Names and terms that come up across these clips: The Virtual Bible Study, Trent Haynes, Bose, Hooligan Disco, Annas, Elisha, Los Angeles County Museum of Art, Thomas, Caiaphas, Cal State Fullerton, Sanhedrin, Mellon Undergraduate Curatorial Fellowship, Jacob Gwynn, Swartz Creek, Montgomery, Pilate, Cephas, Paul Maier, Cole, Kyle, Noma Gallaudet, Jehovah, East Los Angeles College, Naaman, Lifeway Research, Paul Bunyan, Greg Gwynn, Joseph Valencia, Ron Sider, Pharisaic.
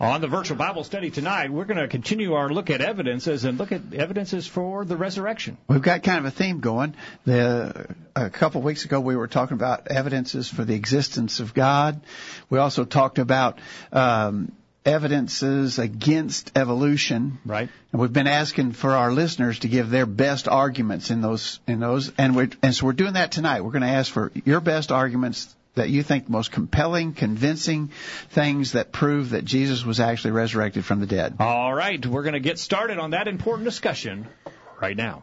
On the Virtual Bible Study tonight, we're going to continue our look at evidences and look at evidences for the resurrection. We've got kind of a theme going. A couple of weeks ago, we were talking about evidences for the existence of God. We also talked about evidences against evolution. Right. And we've been asking for our listeners to give their best arguments in those. And so we're doing that tonight. We're going to ask for your best arguments that you think most compelling, convincing things that prove that Jesus was actually resurrected from the dead. All right, we're going to get started on that important discussion right now.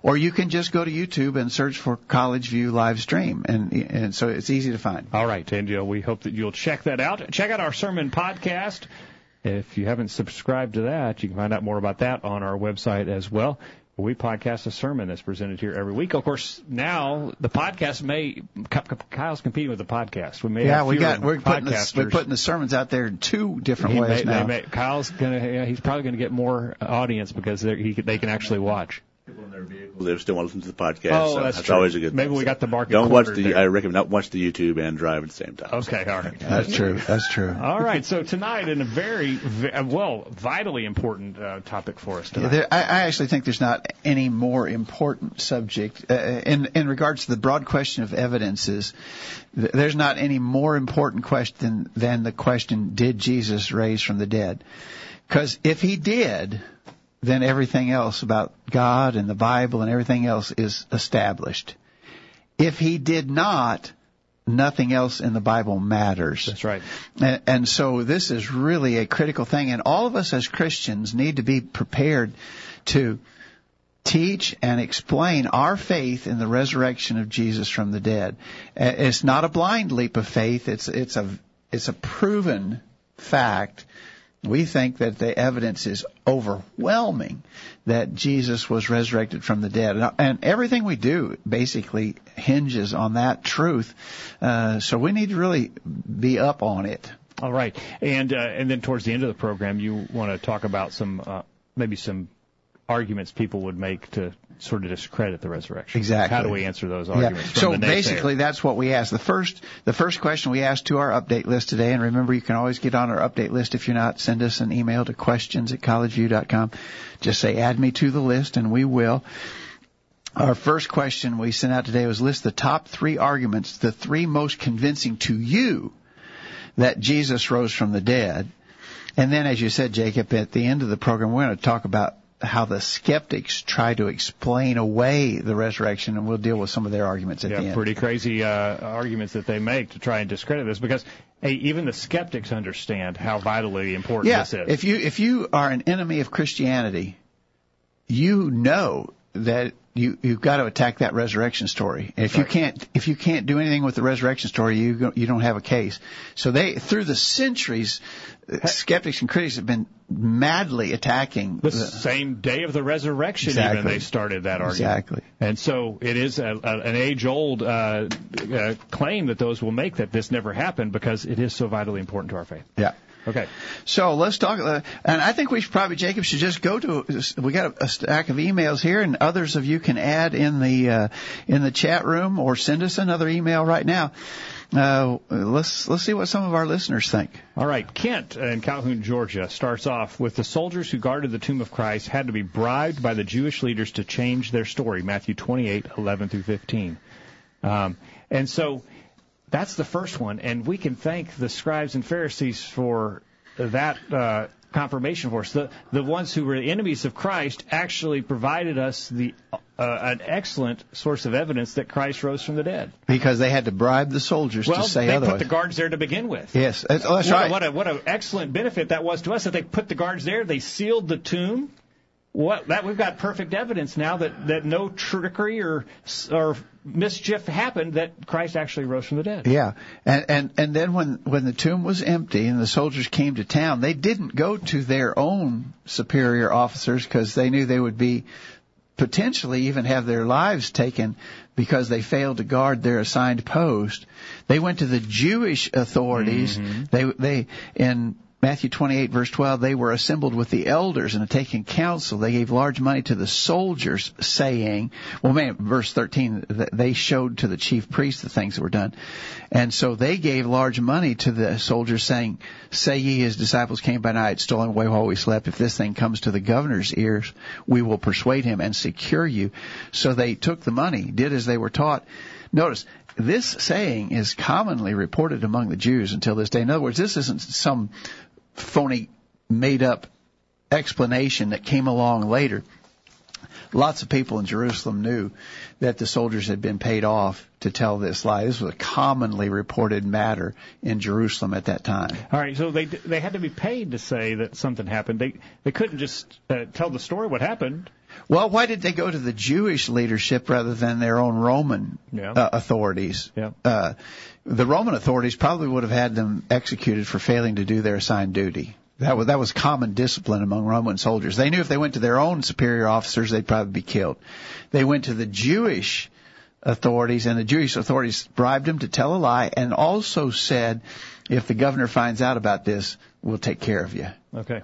or you can just go to YouTube and search for College View Live Stream, and so it's easy to find. All right, and we hope that you'll check that out. Check out our sermon podcast. If you haven't subscribed to that, you can find out more about that on our website as well. We podcast a sermon that's presented here every week. Of course, now the podcast Kyle's competing with the podcast. We're putting the sermons out there in two different ways now. He's probably going to get more audience because they can actually watch. People in their vehicle, they still want to listen to the podcast. That's always a good thing. Maybe we got the market. I recommend not watch the YouTube and drive at the same time. Okay, all right. That's true. All right, so tonight in a vitally important topic for us tonight. I actually think there's not any more important subject in regards to the broad question of evidences. There's not any more important question than the question, did Jesus raise from the dead? Because if he did, then everything else about God and the Bible and everything else is established. If he did not, nothing else in the Bible matters. That's right. And so this is really a critical thing. And all of us as Christians need to be prepared to teach and explain our faith in the resurrection of Jesus from the dead. It's not a blind leap of faith. It's a proven fact. We think that the evidence is overwhelming that Jesus was resurrected from the dead. And everything we do basically hinges on that truth. So we need to really be up on it. All right. And then towards the end of the program, you want to talk about some maybe some arguments people would make to sort of discredit the resurrection. Exactly. How do we answer those arguments? Yeah. So basically that's what we asked. The first question we asked to our update list today, and remember you can always get on our update list if you're not, send us an email to questions@collegeview.com. Just say add me to the list and we will. Our first question we sent out today was list the top three arguments, the three most convincing to you that Jesus rose from the dead. And then, as you said, Jacob, at the end of the program, we're going to talk about how the skeptics try to explain away the resurrection, and we'll deal with some of their arguments at the end. Yeah, pretty crazy arguments that they make to try and discredit this, because even the skeptics understand how vitally important this is. If you are an enemy of Christianity, you know that you've got to attack that resurrection story. If you can't do anything with the resurrection story, you don't have a case. So through the centuries, skeptics and critics have been madly attacking the same day of the resurrection. Exactly. Even they started that argument. Exactly. And so it is an age-old claim that those will make, that this never happened, because it is so vitally important to our faith. Yeah. Okay. So let's talk, and I think we should probably, Jacob, should just go to, we got a stack of emails here, and others of you can add in the chat room or send us another email right now. Let's see what some of our listeners think. All right. Kent in Calhoun, Georgia starts off with, the soldiers who guarded the tomb of Christ had to be bribed by the Jewish leaders to change their story, Matthew 28:11-15. And so, that's the first one, and we can thank the scribes and Pharisees for that confirmation for us. The ones who were the enemies of Christ actually provided us an excellent source of evidence that Christ rose from the dead. Because they had to bribe the soldiers to say otherwise. Well, they put the guards there to begin with. Yes, that's right. What an excellent benefit that was to us, that they put the guards there, they sealed the tomb. We've got perfect evidence now that no trickery or mischief happened, that Christ actually rose from the dead. Yeah, and then when the tomb was empty and the soldiers came to town, they didn't go to their own superior officers, because they knew they would be potentially even have their lives taken because they failed to guard their assigned post. They went to the Jewish authorities. Mm-hmm. They Matthew 28:12, they were assembled with the elders and had taken counsel. They gave large money to the soldiers, saying, verse 13, they showed to the chief priests the things that were done. And so they gave large money to the soldiers, saying, say ye, his disciples came by night, stole him away while we slept. If this thing comes to the governor's ears, we will persuade him and secure you. So they took the money, did as they were taught. Notice, this saying is commonly reported among the Jews until this day. In other words, this isn't some phony, made-up explanation that came along later. Lots of people in Jerusalem knew that the soldiers had been paid off to tell this lie. This was a commonly reported matter in Jerusalem at that time. All right, so they had to be paid to say that something happened. They couldn't just tell the story what happened. Well, why did they go to the Jewish leadership rather than their own Roman authorities? Yeah. The Roman authorities probably would have had them executed for failing to do their assigned duty. That was common discipline among Roman soldiers. They knew if they went to their own superior officers, they'd probably be killed. They went to the Jewish authorities, and the Jewish authorities bribed them to tell a lie, and also said, if the governor finds out about this, we'll take care of you. Okay.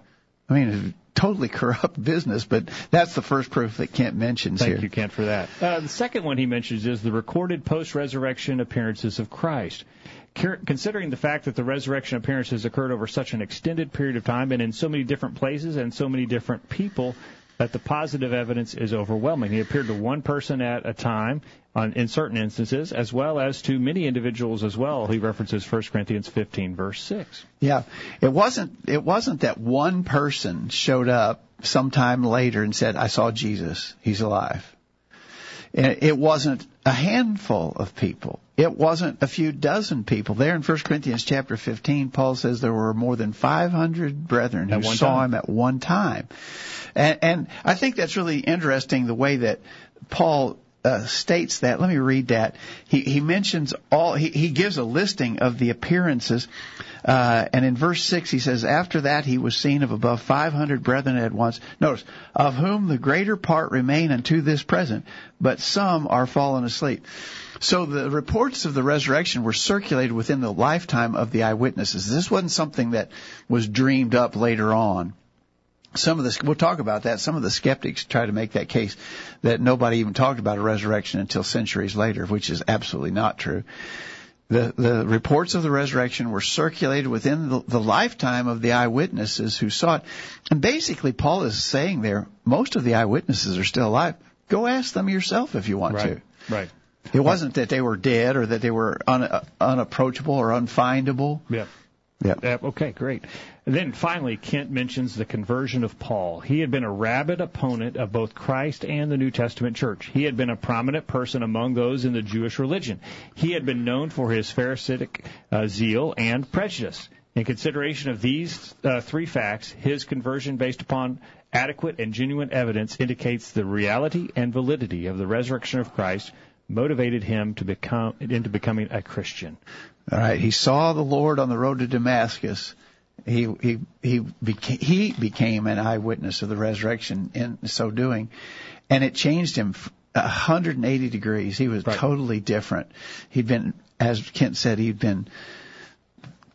I mean, totally corrupt business, but that's the first proof that Kent mentions. Thank you, Kent, for that. The second one he mentions is the recorded post-resurrection appearances of Christ. Considering the fact that the resurrection appearances occurred over such an extended period of time and in so many different places and so many different people, that the positive evidence is overwhelming. He appeared to one person at a time in certain instances, as well as to many individuals as well. He references 1 Corinthians 15:6. Yeah, it wasn't that one person showed up sometime later and said, I saw Jesus, he's alive. It wasn't a handful of people. It wasn't a few dozen people. There in 1 Corinthians chapter 15, Paul says there were more than 500 brethren who saw him at one time. And I think that's really interesting, the way that Paul states that. Let me read that. He mentions all, he gives a listing of the appearances. And in verse 6, he says, after that he was seen of above 500 brethren at once. Notice, of whom the greater part remain unto this present, but some are fallen asleep. So the reports of the resurrection were circulated within the lifetime of the eyewitnesses. This wasn't something that was dreamed up later on. Some of this, we'll talk about that. Some of the skeptics try to make that case that nobody even talked about a resurrection until centuries later, which is absolutely not true. The reports of the resurrection were circulated within the lifetime of the eyewitnesses who saw it. And basically, Paul is saying there, most of the eyewitnesses are still alive. Go ask them yourself if you want to. Right. It wasn't that they were dead or that they were unapproachable or unfindable. Yeah. Yeah. Okay, great. And then finally, Kent mentions the conversion of Paul. He had been a rabid opponent of both Christ and the New Testament church. He had been a prominent person among those in the Jewish religion. He had been known for his Pharisaic zeal and prejudice. In consideration of these three facts, his conversion based upon adequate and genuine evidence indicates the reality and validity of the resurrection of Christ motivated him to becoming a Christian. All right. He saw the Lord on the road to Damascus. He became an eyewitness of the resurrection in so doing, and it changed him 180 degrees. He was totally different. He'd been, as Kent said, he'd been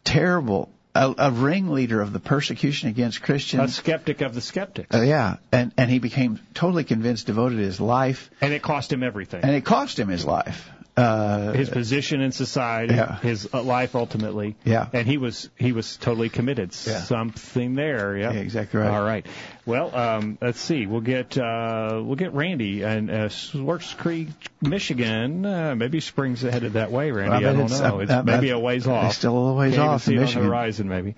terrible, a ringleader of the persecution against Christians. A skeptic of the skeptics. And he became totally convinced, devoted to his life. And it cost him everything. And it cost him his life. His position in society, his life ultimately. Yeah. And he was totally committed. Yeah. Something there. Yeah. Yeah, exactly right. All right. Well, let's see. We'll get Randy in Swartz Creek, Michigan. Maybe spring's headed that way, Randy. Well, I don't know. It's maybe a ways off. It's still a ways off. Can't even see it on the horizon, maybe.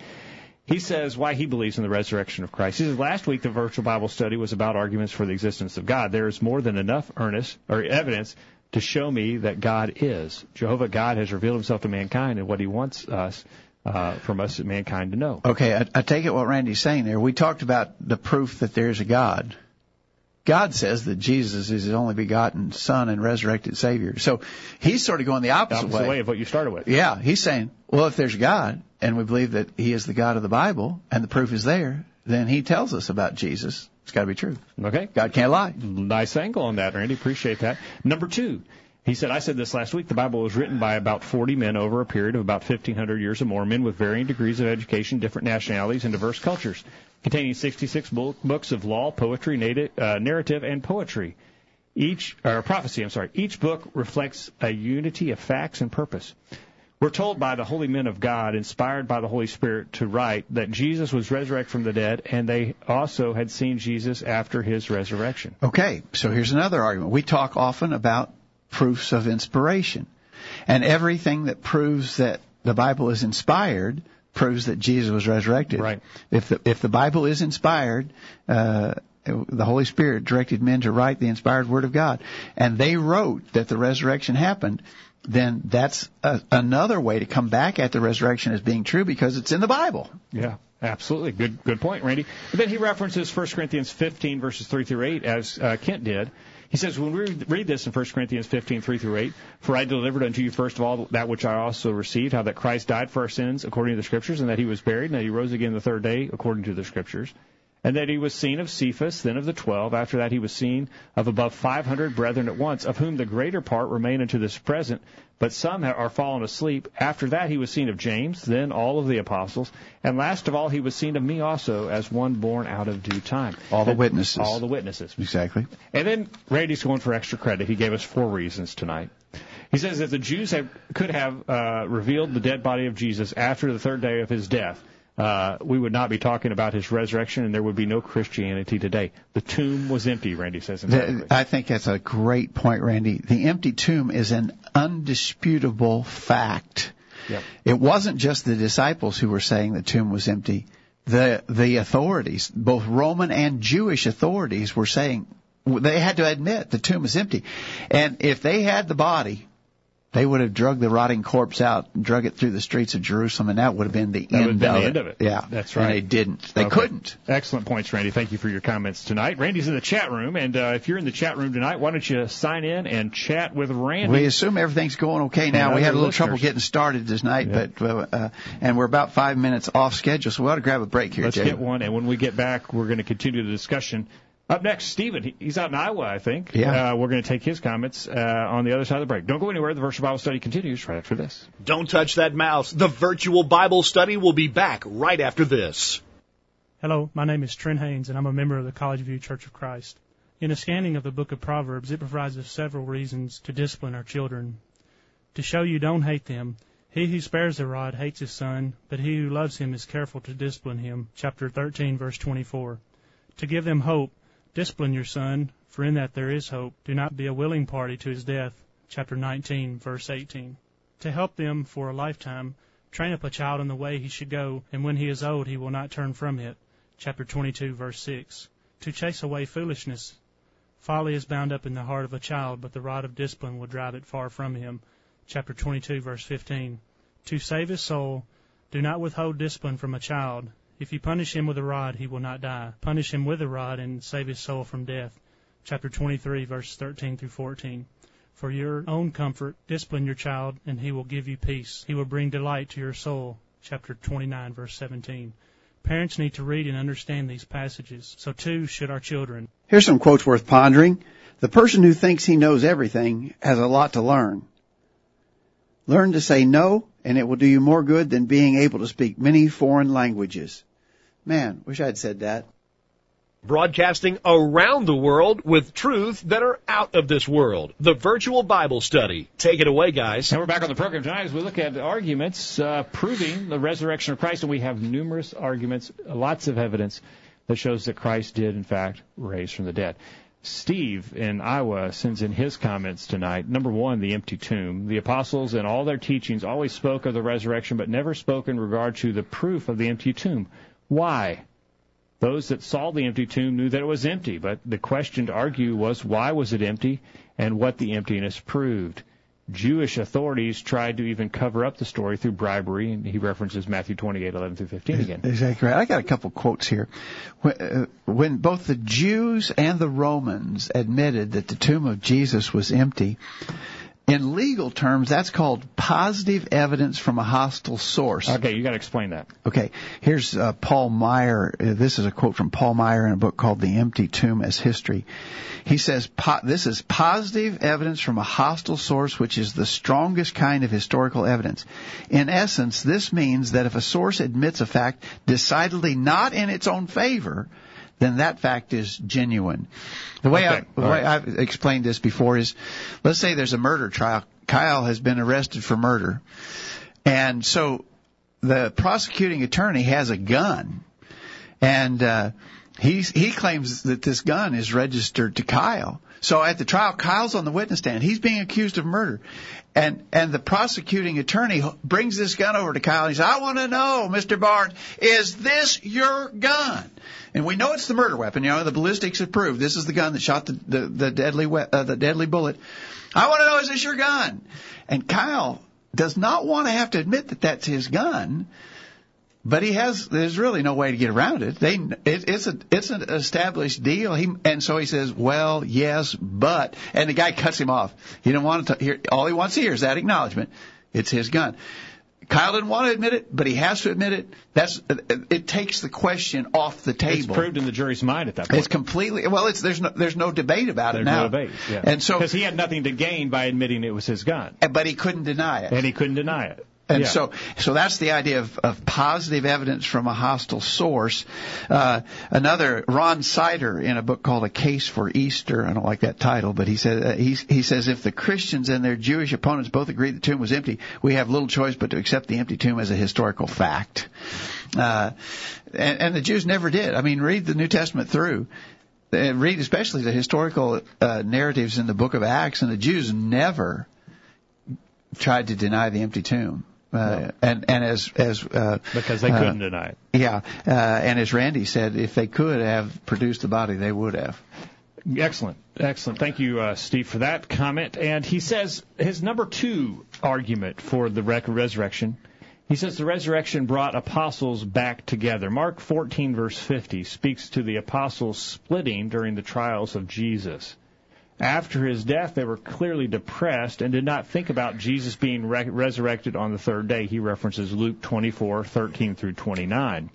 He says why he believes in the resurrection of Christ. He says, last week the virtual Bible study was about arguments for the existence of God. There is more than enough evidence to show me that God is. Jehovah God has revealed himself to mankind and what he wants us from us as mankind to know. Okay, I take it what Randy's saying there. We talked about the proof that there is a God. God says that Jesus is his only begotten Son and resurrected Savior. So he's sort of going the opposite way of what you started with. Yeah, he's saying, well, if there's a God, and we believe that he is the God of the Bible, and the proof is there, then he tells us about Jesus. It's got to be true. Okay. God can't lie. Nice angle on that, Randy. Appreciate that. Number two, he said, I said this last week, the Bible was written by about 40 men over a period of about 1,500 years or more, men with varying degrees of education, different nationalities, and diverse cultures, containing 66 books of law, poetry, narrative, and prophecy. Each book reflects a unity of facts and purpose. We're told by the holy men of God, inspired by the Holy Spirit, to write that Jesus was resurrected from the dead, and they also had seen Jesus after his resurrection. Okay, so here's another argument. We talk often about proofs of inspiration, and everything that proves that the Bible is inspired proves that Jesus was resurrected. Right. If the Bible is inspired, the Holy Spirit directed men to write the inspired Word of God, and they wrote that the resurrection happened, then that's another way to come back at the resurrection as being true because it's in the Bible. Yeah, absolutely. Good point, Randy. And then he references 1 Corinthians 15, verses 3 through 8, as Kent did. He says, when we read this in 1 Corinthians 15, 3 through 8, for I delivered unto you first of all that which I also received, how that Christ died for our sins according to the Scriptures, and that he was buried, and that he rose again the third day according to the Scriptures. And that he was seen of Cephas, then of the 12. After that he was seen of above 500 brethren at once, of whom the greater part remain unto this present, but some are fallen asleep. After that he was seen of James, then all of the apostles. And last of all he was seen of me also, as one born out of due time. All the witnesses. Exactly. And then Randy's going for extra credit. He gave us four reasons tonight. He says that the Jews could have revealed the dead body of Jesus after the third day of his death. We would not be talking about his resurrection, and there would be no Christianity today. The tomb was empty, Randy says. I think that's a great point, Randy. The empty tomb is an undisputable fact. Yep. It wasn't just the disciples who were saying the tomb was empty. The authorities, both Roman and Jewish authorities, were saying they had to admit the tomb is empty. And if they had the body, they would have dragged the rotting corpse out and drug it through the streets of Jerusalem, and that would have been the end of it. Yeah, that's right. And they didn't. They couldn't. Excellent points, Randy. Thank you for your comments tonight. Randy's in the chat room, and if you're in the chat room tonight, why don't you sign in and chat with Randy? We assume everything's going okay now. We had a little trouble getting started tonight, but we're about 5 minutes off schedule, so we ought to grab a break here, Jay. Let's get one, and when we get back, we're going to continue the discussion. Up next, Stephen. He's out in Iowa, I think. Yeah. We're going to take his comments on the other side of the break. Don't go anywhere. The Virtual Bible Study continues right after this. Don't touch that mouse. The Virtual Bible Study will be back right after this. Hello, my name is Trent Haynes, and I'm a member of the College View Church of Christ. In a scanning of the book of Proverbs, it provides us several reasons to discipline our children. To show you don't hate them, he who spares the rod hates his son, but he who loves him is careful to discipline him. Chapter 13, verse 24. To give them hope, discipline your son, for in that there is hope. Do not be a willing party to his death. Chapter 19, verse 18. To help them for a lifetime, train up a child in the way he should go, and when he is old he will not turn from it. Chapter 22, verse 6. To chase away foolishness. Folly is bound up in the heart of a child, but the rod of discipline will drive it far from him. Chapter 22, verse 15. To save his soul, do not withhold discipline from a child. If you punish him with a rod, he will not die. Punish him with a rod and save his soul from death. Chapter 23, verses 13 through 14. For your own comfort, discipline your child, and he will give you peace. He will bring delight to your soul. Chapter 29, verse 17. Parents need to read and understand these passages, so too should our children. Here's some quotes worth pondering. The person who thinks he knows everything has a lot to learn. Learn to say no, and it will do you more good than being able to speak many foreign languages. Man, wish I'd said that. Broadcasting around the world with truths that are out of this world. The Virtual Bible Study. Take it away, guys. And we're back on the program tonight as we look at arguments proving the resurrection of Christ. And we have numerous arguments, lots of evidence that shows that Christ did, in fact, raise from the dead. Steve in Iowa sends in his comments tonight. Number one, the empty tomb. The apostles and all their teachings always spoke of the resurrection, but never spoke in regard to the proof of the empty tomb. Why? Those that saw the empty tomb knew that it was empty, but the question to argue was why was it empty and what the emptiness proved. Jewish authorities tried to even cover up the story through bribery, and he references Matthew 28:11 through 15 again. Exactly right. I got a couple quotes here. When both the Jews and the Romans admitted that the tomb of Jesus was empty, in legal terms, that's called positive evidence from a hostile source. Okay, you got to explain that. Okay, here's Paul Maier. This is a quote from Paul Maier in a book called The Empty Tomb as History. He says, this is positive evidence from a hostile source, which is the strongest kind of historical evidence. In essence, this means that if a source admits a fact decidedly not in its own favor, then that fact is genuine. The way I've explained this before is, let's say there's a murder trial. Kyle has been arrested for murder. And so the prosecuting attorney has a gun. And he claims that this gun is registered to Kyle. So at the trial, Kyle's on the witness stand. He's being accused of murder. And the prosecuting attorney brings this gun over to Kyle. And he says, I want to know, Mr. Barnes, is this your gun? And we know it's the murder weapon. You know, the ballistics have proved this is the gun that shot the deadly bullet. I want to know, is this your gun? And Kyle does not want to have to admit that that's his gun. But there's really no way to get around it. It's an established deal. And so he says, well, yes, but, and the guy cuts him off. He don't want to hear, all he wants to hear is that acknowledgement. It's his gun. Kyle didn't want to admit it, but he has to admit it. It takes the question off the table. It's proved in the jury's mind at that point. It's completely, well, there's no debate about it now. There's no debate, yeah. And so, because he had nothing to gain by admitting it was his gun. But he couldn't deny it. And yeah. So that's the idea of positive evidence from a hostile source. Another, Ron Sider, in a book called A Case for Easter, I don't like that title, but he said, he says, if the Christians and their Jewish opponents both agreed the tomb was empty, we have little choice but to accept the empty tomb as a historical fact. And the Jews never did. I mean, read the New Testament through. Read especially the historical narratives in the book of Acts, and the Jews never tried to deny the empty tomb. Because they couldn't deny it. Yeah. And as Randy said, if they could have produced the body, they would have. Excellent. Thank you, Steve, for that comment. And he says his number two argument for the resurrection, he says the resurrection brought apostles back together. Mark 14, verse 50, speaks to the apostles splitting during the trials of Jesus. After his death, they were clearly depressed and did not think about Jesus being resurrected on the third day. He references Luke 24:13 through 29.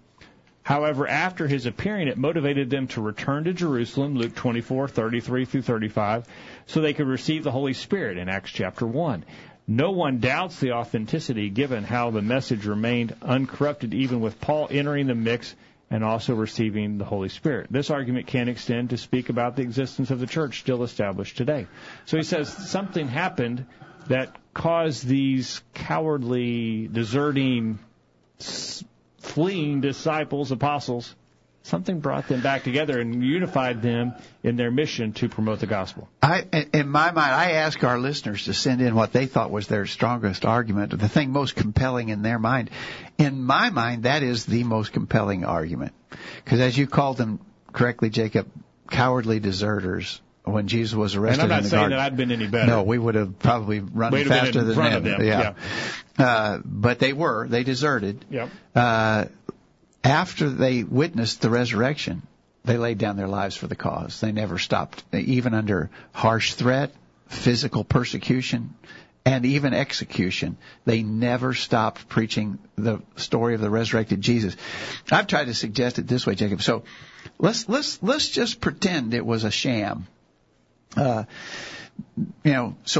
However, after his appearing, it motivated them to return to Jerusalem, Luke 24:33 through 35, so they could receive the Holy Spirit in Acts chapter 1. No one doubts the authenticity given how the message remained uncorrupted even with Paul entering the mix and also receiving the Holy Spirit. This argument can extend to speak about the existence of the church still established today. So he says something happened that caused these cowardly, deserting, fleeing disciples, apostles, something brought them back together and unified them in their mission to promote the gospel. In my mind, I ask our listeners to send in what they thought was their strongest argument, the thing most compelling in their mind. In my mind, that is the most compelling argument. Because as you called them correctly, Jacob, cowardly deserters when Jesus was arrested in the garden. And I'm not saying that I'd been any better. No, we would have probably run faster than them. Yeah. But they were. They deserted. Yep. After they witnessed the resurrection, they laid down their lives for the cause. They never stopped, even under harsh threat, physical persecution, and even execution. They never stopped preaching the story of the resurrected Jesus. I've tried to suggest it this way, Jacob. So let's just pretend it was a sham. So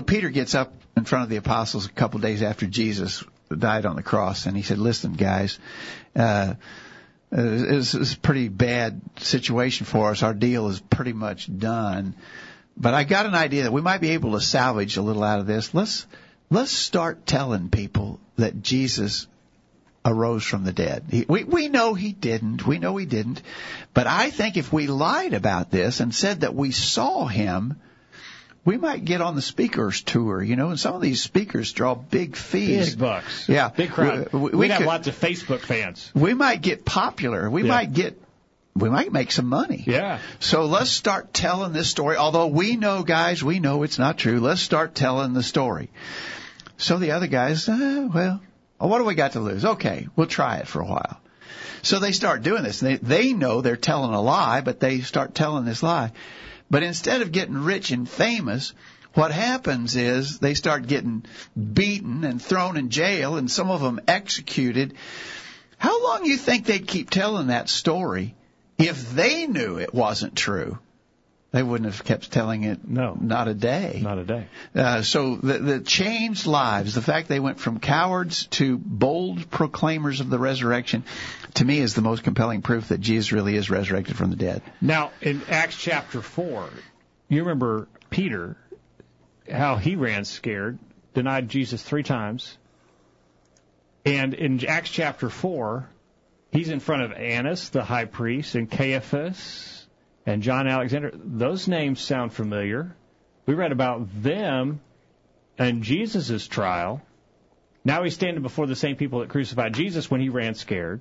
Peter gets up in front of the apostles a couple days after Jesus died on the cross, and he said, "Listen, guys, this is a pretty bad situation for us. Our deal is pretty much done. But I got an idea that we might be able to salvage a little out of this. Let's start telling people that Jesus arose from the dead. We know he didn't. We know he didn't. But I think if we lied about this and said that we saw him, we might get on the speakers tour, and some of these speakers draw big fees. Big bucks. Yeah. Big crowd. We'd have lots of Facebook fans. We might get popular. We might make some money. Yeah. So let's start telling this story. Although we know, guys, we know it's not true. Let's start telling the story." So the other guys, what do we got to lose? Okay, we'll try it for a while. So they start doing this. They know they're telling a lie, but they start telling this lie. But instead of getting rich and famous, what happens is they start getting beaten and thrown in jail, and some of them executed. How long do you think they'd keep telling that story? If they knew it wasn't true, they wouldn't have kept telling it. No, not a day. Not a day. So the changed lives, the fact they went from cowards to bold proclaimers of the resurrection, to me is the most compelling proof that Jesus really is resurrected from the dead. Now, in Acts chapter 4, you remember Peter, how he ran scared, denied Jesus 3 times. And in Acts chapter 4, he's in front of Annas, the high priest, and Caiaphas, and John Alexander. Those names sound familiar. We read about them and Jesus' trial. Now he's standing before the same people that crucified Jesus when he ran scared.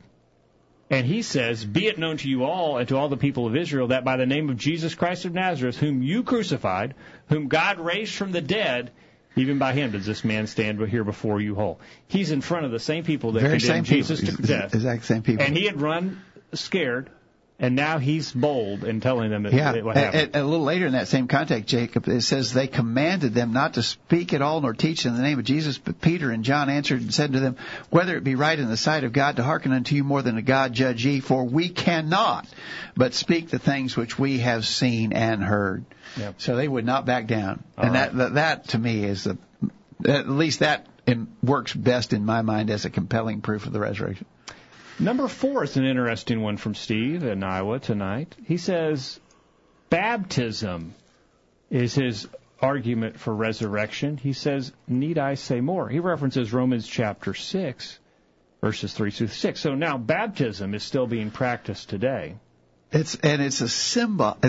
And he says, "Be it known to you all and to all the people of Israel that by the name of Jesus Christ of Nazareth, whom you crucified, whom God raised from the dead, even by him does this man stand here before you whole." He's in front of the same people that condemned Jesus to death. Exact same people. And he had run scared. And now he's bold in telling them what happened. A little later in that same context, Jacob, it says they commanded them not to speak at all nor teach in the name of Jesus. But Peter and John answered and said to them, "Whether it be right in the sight of God to hearken unto you more than to God, judge ye. For we cannot but speak the things which we have seen and heard." Yep. So they would not back down. That to me is at least that works best in my mind as a compelling proof of the resurrection. Number 4 is an interesting one from Steve in Iowa tonight. He says baptism is his argument for resurrection. He says, "Need I say more?" He references Romans chapter 6, verses 3-6. So now baptism is still being practiced today. It's a symbolic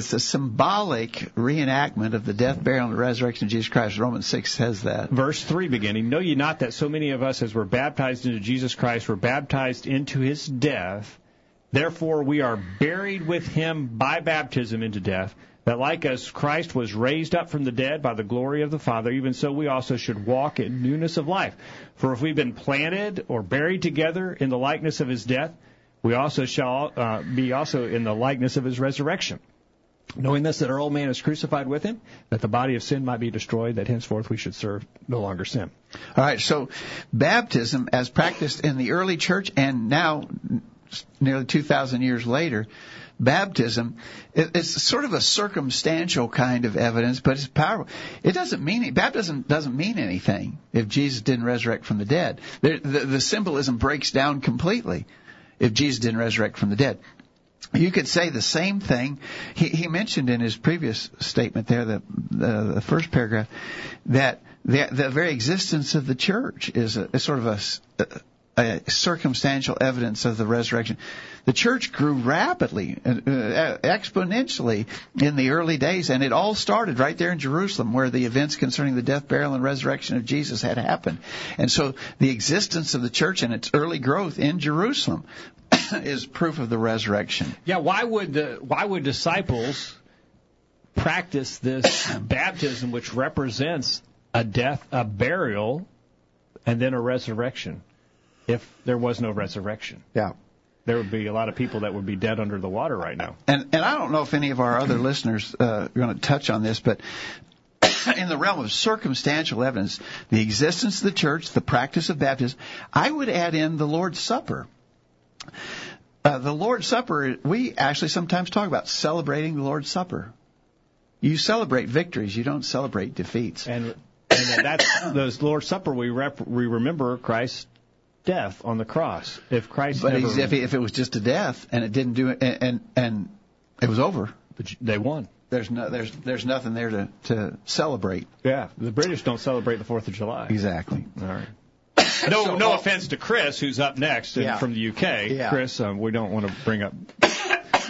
reenactment of the death, burial, and resurrection of Jesus Christ. Romans 6 says that. Verse 3 beginning, "Know ye not that so many of us as were baptized into Jesus Christ were baptized into his death? Therefore we are buried with him by baptism into death, that like as Christ was raised up from the dead by the glory of the Father, even so we also should walk in newness of life. For if we've been planted or buried together in the likeness of his death, we also shall be also in the likeness of his resurrection, knowing this, that our old man is crucified with him, that the body of sin might be destroyed, that henceforth we should serve no longer sin." All right, so baptism, as practiced in the early church and now nearly 2,000 years later, baptism, it's sort of a circumstantial kind of evidence, but it's powerful. Baptism doesn't mean anything if Jesus didn't resurrect from the dead. The symbolism breaks down completely if Jesus didn't resurrect from the dead. You could say the same thing. He mentioned in his previous statement there, the first paragraph, that the very existence of the church is a sort of a circumstantial evidence of the resurrection. The church grew rapidly, exponentially in the early days, and it all started right there in Jerusalem, where the events concerning the death, burial, and resurrection of Jesus had happened. And so the existence of the church and its early growth in Jerusalem is proof of the resurrection. Yeah, why would disciples practice this baptism, which represents a death, a burial, and then a resurrection? If there was no resurrection, yeah, there would be a lot of people that would be dead under the water right now. And I don't know if any of our other listeners are going to touch on this, but in the realm of circumstantial evidence, the existence of the church, the practice of baptism, I would add in the Lord's Supper. The Lord's Supper, we actually sometimes talk about celebrating the Lord's Supper. You celebrate victories, you don't celebrate defeats. And that's the Lord's Supper. We remember Christ. Death on the cross. If Christ, but never if it was just a death and it didn't do it, and it was over, but they won. There's nothing there to celebrate. Yeah, the British don't celebrate the 4th of July. Exactly. All right. No, so, no offense to Chris, who's up next and from the UK. Yeah. Chris, we don't want to bring up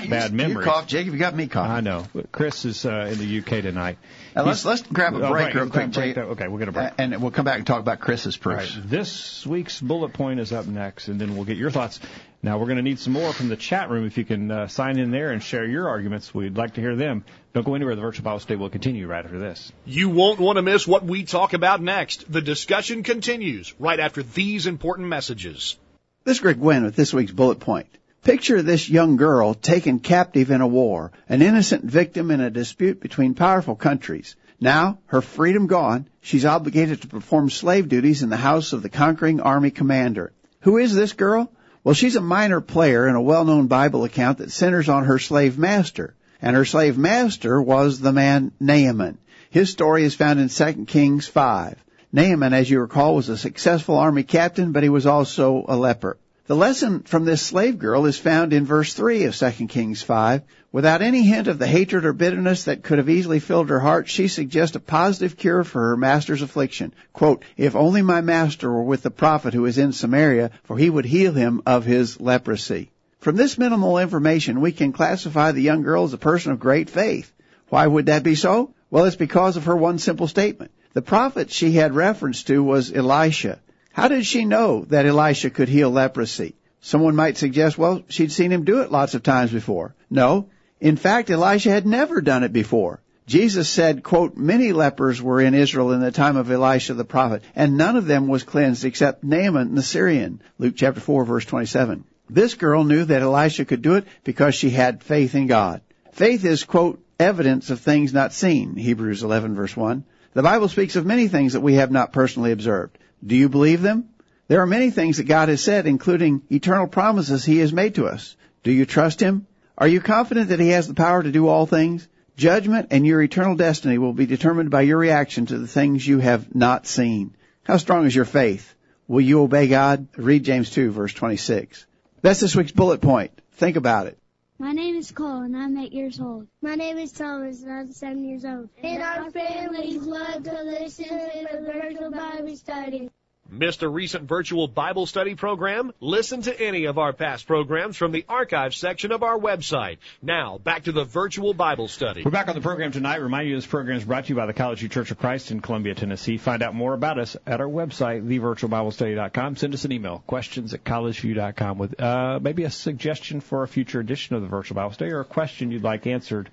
bad memories. You coughed, Jacob. You got me coughing. I know. Chris is in the UK tonight. Let's grab a break real quick, Jacob. Okay, we'll get a break. And we'll come back and talk about Chris's proofs. Right. This week's bullet point is up next, and then we'll get your thoughts. Now, we're going to need some more from the chat room. If you can sign in there and share your arguments, we'd like to hear them. Don't go anywhere. The Virtual Bible Study will continue right after this. You won't want to miss what we talk about next. The discussion continues right after these important messages. This is Greg Gwynn with this week's bullet point. Picture this young girl taken captive in a war, an innocent victim in a dispute between powerful countries. Now, her freedom gone, she's obligated to perform slave duties in the house of the conquering army commander. Who is this girl? Well, she's a minor player in a well-known Bible account that centers on her slave master. And her slave master was the man Naaman. His story is found in 2 Kings 5. Naaman, as you recall, was a successful army captain, but he was also a leper. The lesson from this slave girl is found in verse 3 of 2 Kings 5. Without any hint of the hatred or bitterness that could have easily filled her heart, she suggests a positive cure for her master's affliction. Quote, "If only my master were with the prophet who is in Samaria, for he would heal him of his leprosy." From this minimal information, we can classify the young girl as a person of great faith. Why would that be so? Well, it's because of her one simple statement. The prophet she had reference to was Elisha. How did she know that Elisha could heal leprosy? Someone might suggest, well, she'd seen him do it lots of times before. No. In fact, Elisha had never done it before. Jesus said, quote, "Many lepers were in Israel in the time of Elisha the prophet, and none of them was cleansed except Naaman the Syrian." Luke chapter 4, verse 27. This girl knew that Elisha could do it because she had faith in God. Faith is, quote, "evidence of things not seen," Hebrews 11, verse 1. The Bible speaks of many things that we have not personally observed. Do you believe them? There are many things that God has said, including eternal promises He has made to us. Do you trust Him? Are you confident that He has the power to do all things? Judgment and your eternal destiny will be determined by your reaction to the things you have not seen. How strong is your faith? Will you obey God? Read James 2, verse 26. That's this week's bullet point. Think about it. My name is Cole, and I'm 8 years old. My name is Thomas, and I'm 7 years old. And our families love to listen to the Virtual Bible Study. Missed a recent Virtual Bible Study program? Listen to any of our past programs from the archives section of our website. Now, back to the Virtual Bible Study. We're back on the program tonight. Remind you, this program is brought to you by the College View Church of Christ in Columbia, Tennessee. Find out more about us at our website, thevirtualbiblestudy.com. Send us an email, questions@collegeview.com, with maybe a suggestion for a future edition of the Virtual Bible Study, or a question you'd like answered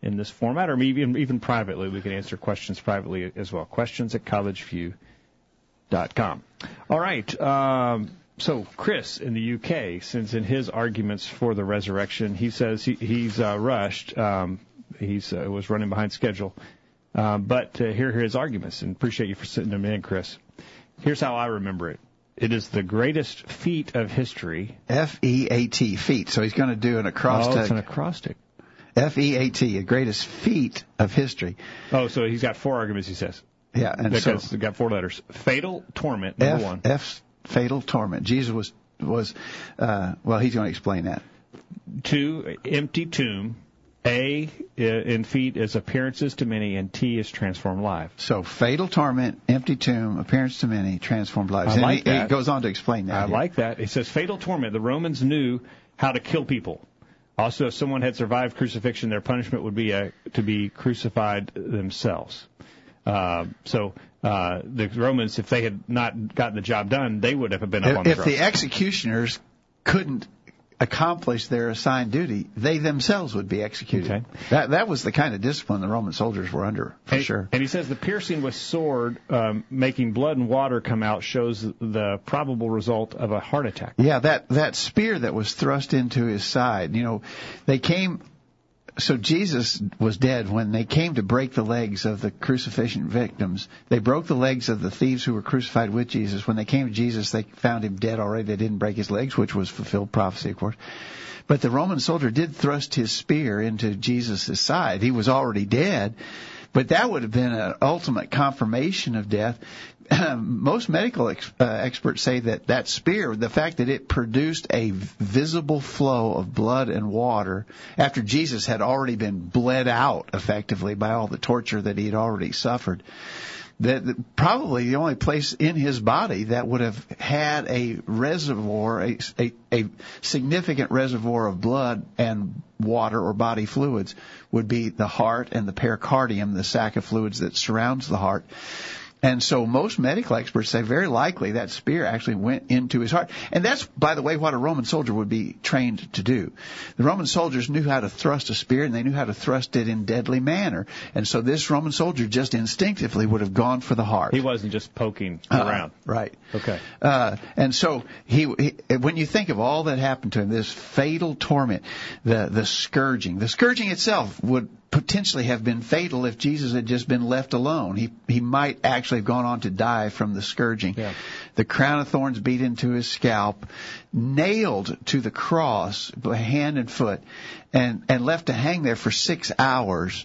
in this format, or maybe even privately. We can answer questions privately as well. questions@collegeview.com. All right. So Chris in the UK sends in his arguments for the resurrection. He says he's rushed. He was running behind schedule. But here are his arguments, and appreciate you for sending them in, Chris. Here's how I remember it. It is the greatest feat of history. F-E-A-T, feat. So he's going to do an acrostic. Oh, it's an acrostic. F-E-A-T, the greatest feat of history. Oh, so he's got four arguments, he says. Yeah, and because so, got four letters. Fatal torment, number one. Fatal torment. Jesus was well, he's going to explain that. 2, empty tomb. A, in feet, is appearances to many, and T is transformed life. So fatal torment, empty tomb, appearance to many, transformed lives. I like that. It goes on to explain that. I like that. It says fatal torment. The Romans knew how to kill people. Also, if someone had survived crucifixion, their punishment would be to be crucified themselves. So the Romans, if they had not gotten the job done, they would have been up on the cross. If the executioners couldn't accomplish their assigned duty, they themselves would be executed. Okay. That was the kind of discipline the Roman soldiers were under, for sure. And he says the piercing with sword, making blood and water come out, shows the probable result of a heart attack. Yeah, that spear that was thrust into his side. You know, they came... So Jesus was dead when they came to break the legs of the crucifixion victims. They broke the legs of the thieves who were crucified with Jesus. When they came to Jesus, they found him dead already. They didn't break his legs, which was fulfilled prophecy, of course. But the Roman soldier did thrust his spear into Jesus' side. He was already dead. But that would have been an ultimate confirmation of death. Most medical experts say that spear, the fact that it produced a visible flow of blood and water after Jesus had already been bled out effectively by all the torture that he had already suffered, that probably the only place in his body that would have had a reservoir, a significant reservoir of blood and water or body fluids would be the heart and the pericardium, the sac of fluids that surrounds the heart. And so most medical experts say very likely that spear actually went into his heart. And that's, by the way, what a Roman soldier would be trained to do. The Roman soldiers knew how to thrust a spear, and they knew how to thrust it in deadly manner. And so this Roman soldier just instinctively would have gone for the heart. He wasn't just poking around. Right. Okay. And so he, when you think of all that happened to him, this fatal torment, the scourging. The scourging itself would potentially have been fatal if Jesus had just been left alone. He might actually have gone on to die from the scourging. Yeah. The crown of thorns beat into his scalp, nailed to the cross by hand and foot, and left to hang there for 6 hours.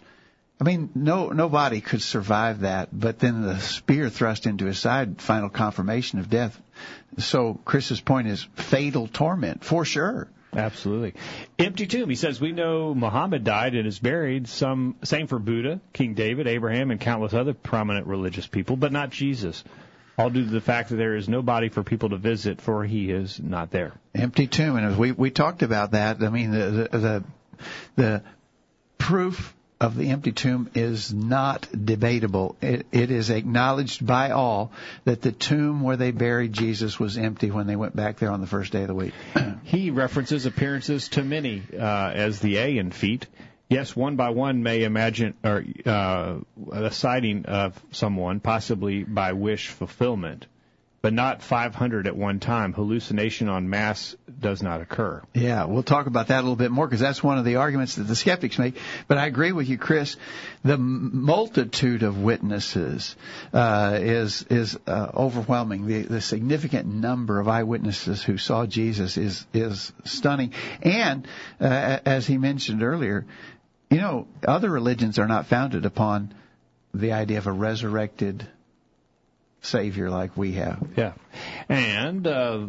I mean, nobody could survive that, but then the spear thrust into his side, final confirmation of death. So Chris's point is fatal torment, for sure. Absolutely. Empty tomb. He says, we know Muhammad died and is buried. Same for Buddha, King David, Abraham, and countless other prominent religious people, but not Jesus. All due to the fact that there is no body for people to visit, for he is not there. Empty tomb. And as we talked about that, I mean, the proof of the empty tomb is not debatable. It is acknowledged by all that the tomb where they buried Jesus was empty when they went back there on the first day of the week. He references appearances to many as the A in feet. Yes, one by one may imagine or a sighting of someone, possibly by wish fulfillment, but not 500 at one time. Hallucination en masse does not occur. Yeah, we'll talk about that a little bit more because that's one of the arguments that the skeptics make. But I agree with you, Chris. The multitude of witnesses is overwhelming. The significant number of eyewitnesses who saw Jesus is stunning. And as he mentioned earlier, you know, other religions are not founded upon the idea of a resurrected Savior like we have. Yeah. And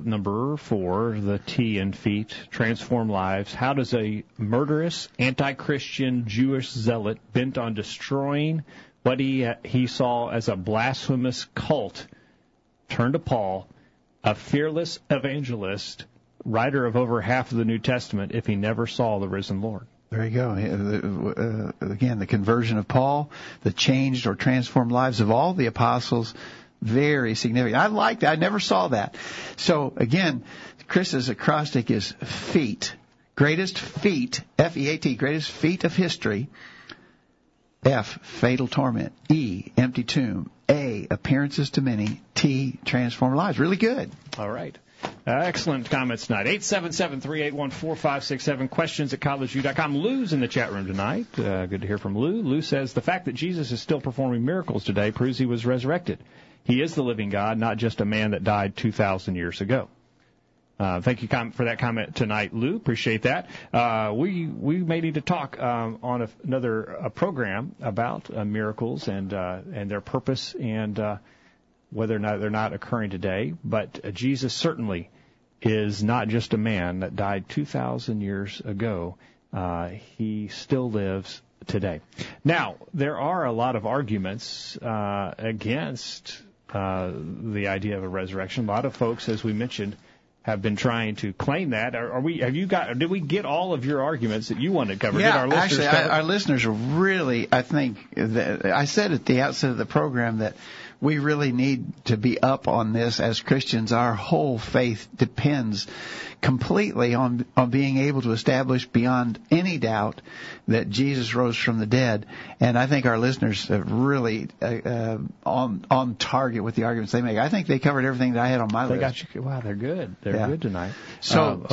number 4, the T in feet, transform lives. How does a murderous, anti-Christian Jewish zealot bent on destroying what he saw as a blasphemous cult turn to Paul, a fearless evangelist, writer of over half of the New Testament, if he never saw the risen Lord? There you go. Again, the conversion of Paul, the changed or transformed lives of all the apostles, very significant. I like that. I never saw that. So, again, Chris's acrostic is feet. Greatest feat, F-E-A-T, greatest feat of history. F, fatal torment. E, empty tomb. A, appearances to many. T, transformed lives. Really good. All right. Excellent comments tonight. 877-381-4567. Questions at collegeview.com. Lou's in the chat room tonight. Good to hear from Lou. Lou says, the fact that Jesus is still performing miracles today proves he was resurrected. He is the living God, not just a man that died 2,000 years ago. Thank you for that comment tonight, Lou. Appreciate that. We may need to talk on another program about miracles and their purpose and whether or not they're not occurring today. But Jesus certainly is not just a man that died 2,000 years ago. He still lives today. Now, there are a lot of arguments against the idea of a resurrection. A lot of folks, as we mentioned, have been trying to claim that. Did we get all of your arguments that you wanted to cover? Yeah, our listeners are really, I think, I said at the outset of the program that we really need to be up on this as Christians. Our whole faith depends completely on being able to establish beyond any doubt that Jesus rose from the dead. And I think our listeners are really on target with the arguments they make. I think they covered everything that I had on my list. Got you. Wow, they're good. They're good tonight. So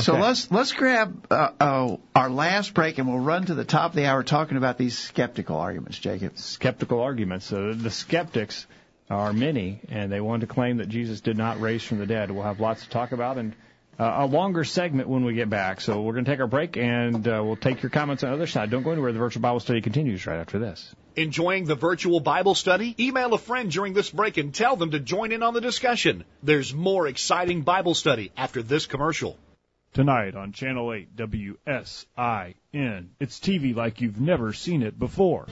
let's grab our last break, and we'll run to the top of the hour talking about these skeptical arguments, Jacob. Skeptical arguments. So the skeptics are many, and they want to claim that Jesus did not raise from the dead. We'll have lots to talk about and a longer segment when we get back. So we're going to take our break, and we'll take your comments on the other side. Don't go anywhere. The Virtual Bible Study continues right after this. Enjoying the Virtual Bible Study? Email a friend during this break and tell them to join in on the discussion. There's more exciting Bible study after this commercial. Tonight on Channel 8 WSIN, it's TV like you've never seen it before.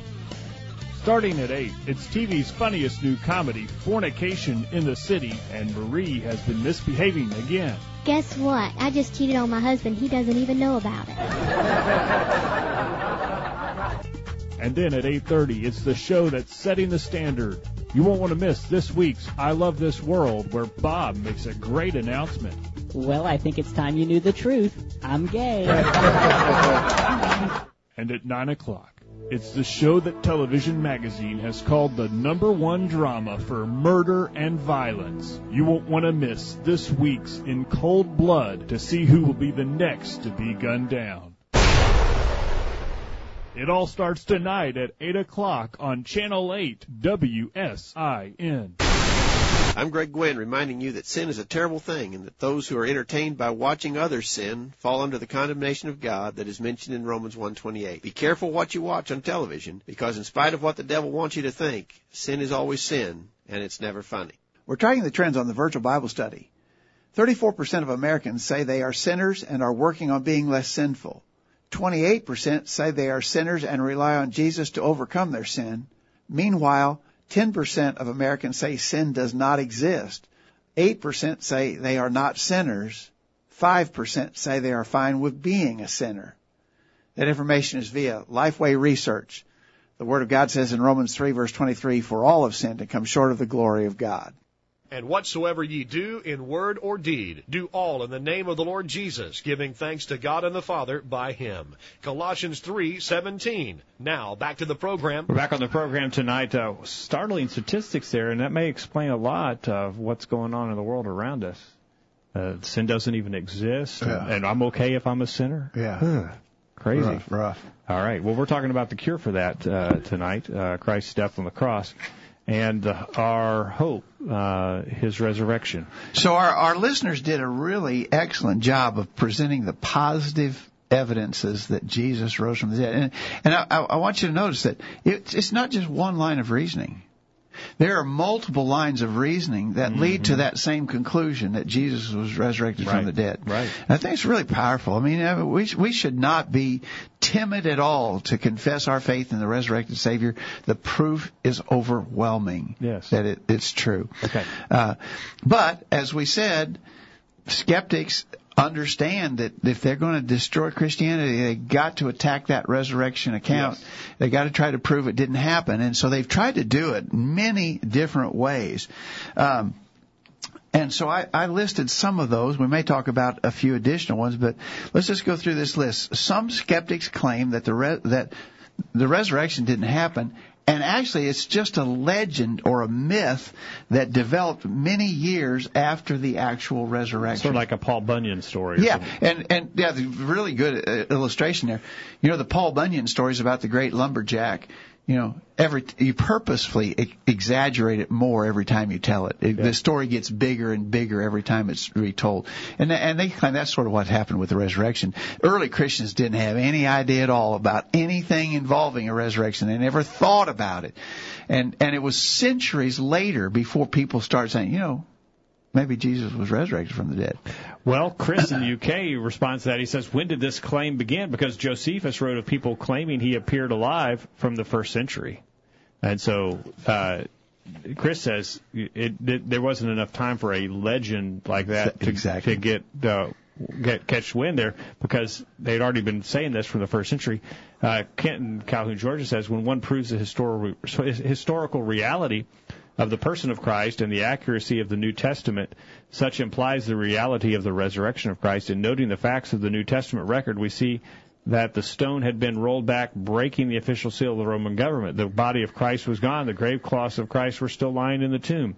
Starting at 8, it's TV's funniest new comedy, Fornication in the City, and Marie has been misbehaving again. Guess what? I just cheated on my husband. He doesn't even know about it. And then at 8:30, it's the show that's setting the standard. You won't want to miss this week's I Love This World, where Bob makes a great announcement. Well, I think it's time you knew the truth. I'm gay. And at 9 o'clock, it's the show that Television Magazine has called the number one drama for murder and violence. You won't want to miss this week's In Cold Blood to see who will be the next to be gunned down. It all starts tonight at 8 o'clock on Channel 8 WSIN. I'm Greg Gwynn, reminding you that sin is a terrible thing, and that those who are entertained by watching others sin fall under the condemnation of God that is mentioned in Romans 1:28. Be careful what you watch on television, because in spite of what the devil wants you to think, sin is always sin, and it's never funny. We're tracking the trends on the Virtual Bible Study. 34% of Americans say they are sinners and are working on being less sinful. 28% say they are sinners and rely on Jesus to overcome their sin. Meanwhile, 10% of Americans say sin does not exist. 8% say they are not sinners. 5% say they are fine with being a sinner. That information is via Lifeway Research. The Word of God says in Romans 3, verse 23, "For all have sinned and come short of the glory of God. And whatsoever ye do in word or deed, do all in the name of the Lord Jesus, giving thanks to God and the Father by him." Colossians 3:17. Now, back to the program. We're back on the program tonight. Startling statistics there, and that may explain a lot of what's going on in the world around us. Sin doesn't even exist, and I'm okay if I'm a sinner. Yeah. Crazy. Rough. All right. Well, we're talking about the cure for that tonight, Christ's death on the cross. And our hope, his resurrection. So our listeners did a really excellent job of presenting the positive evidences that Jesus rose from the dead. And I want you to notice that it's not just one line of reasoning. There are multiple lines of reasoning that lead to that same conclusion, that Jesus was resurrected from the dead. Right. And I think it's really powerful. I mean, we should not be timid at all to confess our faith in the resurrected Savior. The proof is overwhelming that it's true. Okay. But, as we said, skeptics understand that if they're going to destroy Christianity, they got to attack that resurrection account. Yes. They got to try to prove it didn't happen. And so they've tried to do it many different ways. And so I listed some of those. We may talk about a few additional ones, but let's just go through this list. Some skeptics claim that the resurrection didn't happen. And actually, it's just a legend or a myth that developed many years after the actual resurrection. Sort of like a Paul Bunyan story. Yeah, and really good illustration there. You know, the Paul Bunyan story is about the great lumberjack. You know, you purposefully exaggerate it more every time you tell it. The story gets bigger and bigger every time it's retold. And they claim that's sort of what happened with the resurrection. Early Christians didn't have any idea at all about anything involving a resurrection. They never thought about it. And it was centuries later before people started saying, you know, Maybe Jesus was resurrected from the dead. Well, Chris in the U.K. responds to that. He says, when did this claim begin? Because Josephus wrote of people claiming he appeared alive from the first century. And so Chris says there wasn't enough time for a legend like that to catch wind there, because they'd already been saying this from the first century. Kenton Calhoun, Georgia says, when one proves the historical reality of the person of Christ and the accuracy of the New Testament, such implies the reality of the resurrection of Christ. In noting the facts of the New Testament record, we see that the stone had been rolled back, breaking the official seal of the Roman government. The body of Christ was gone. The grave cloths of Christ were still lying in the tomb.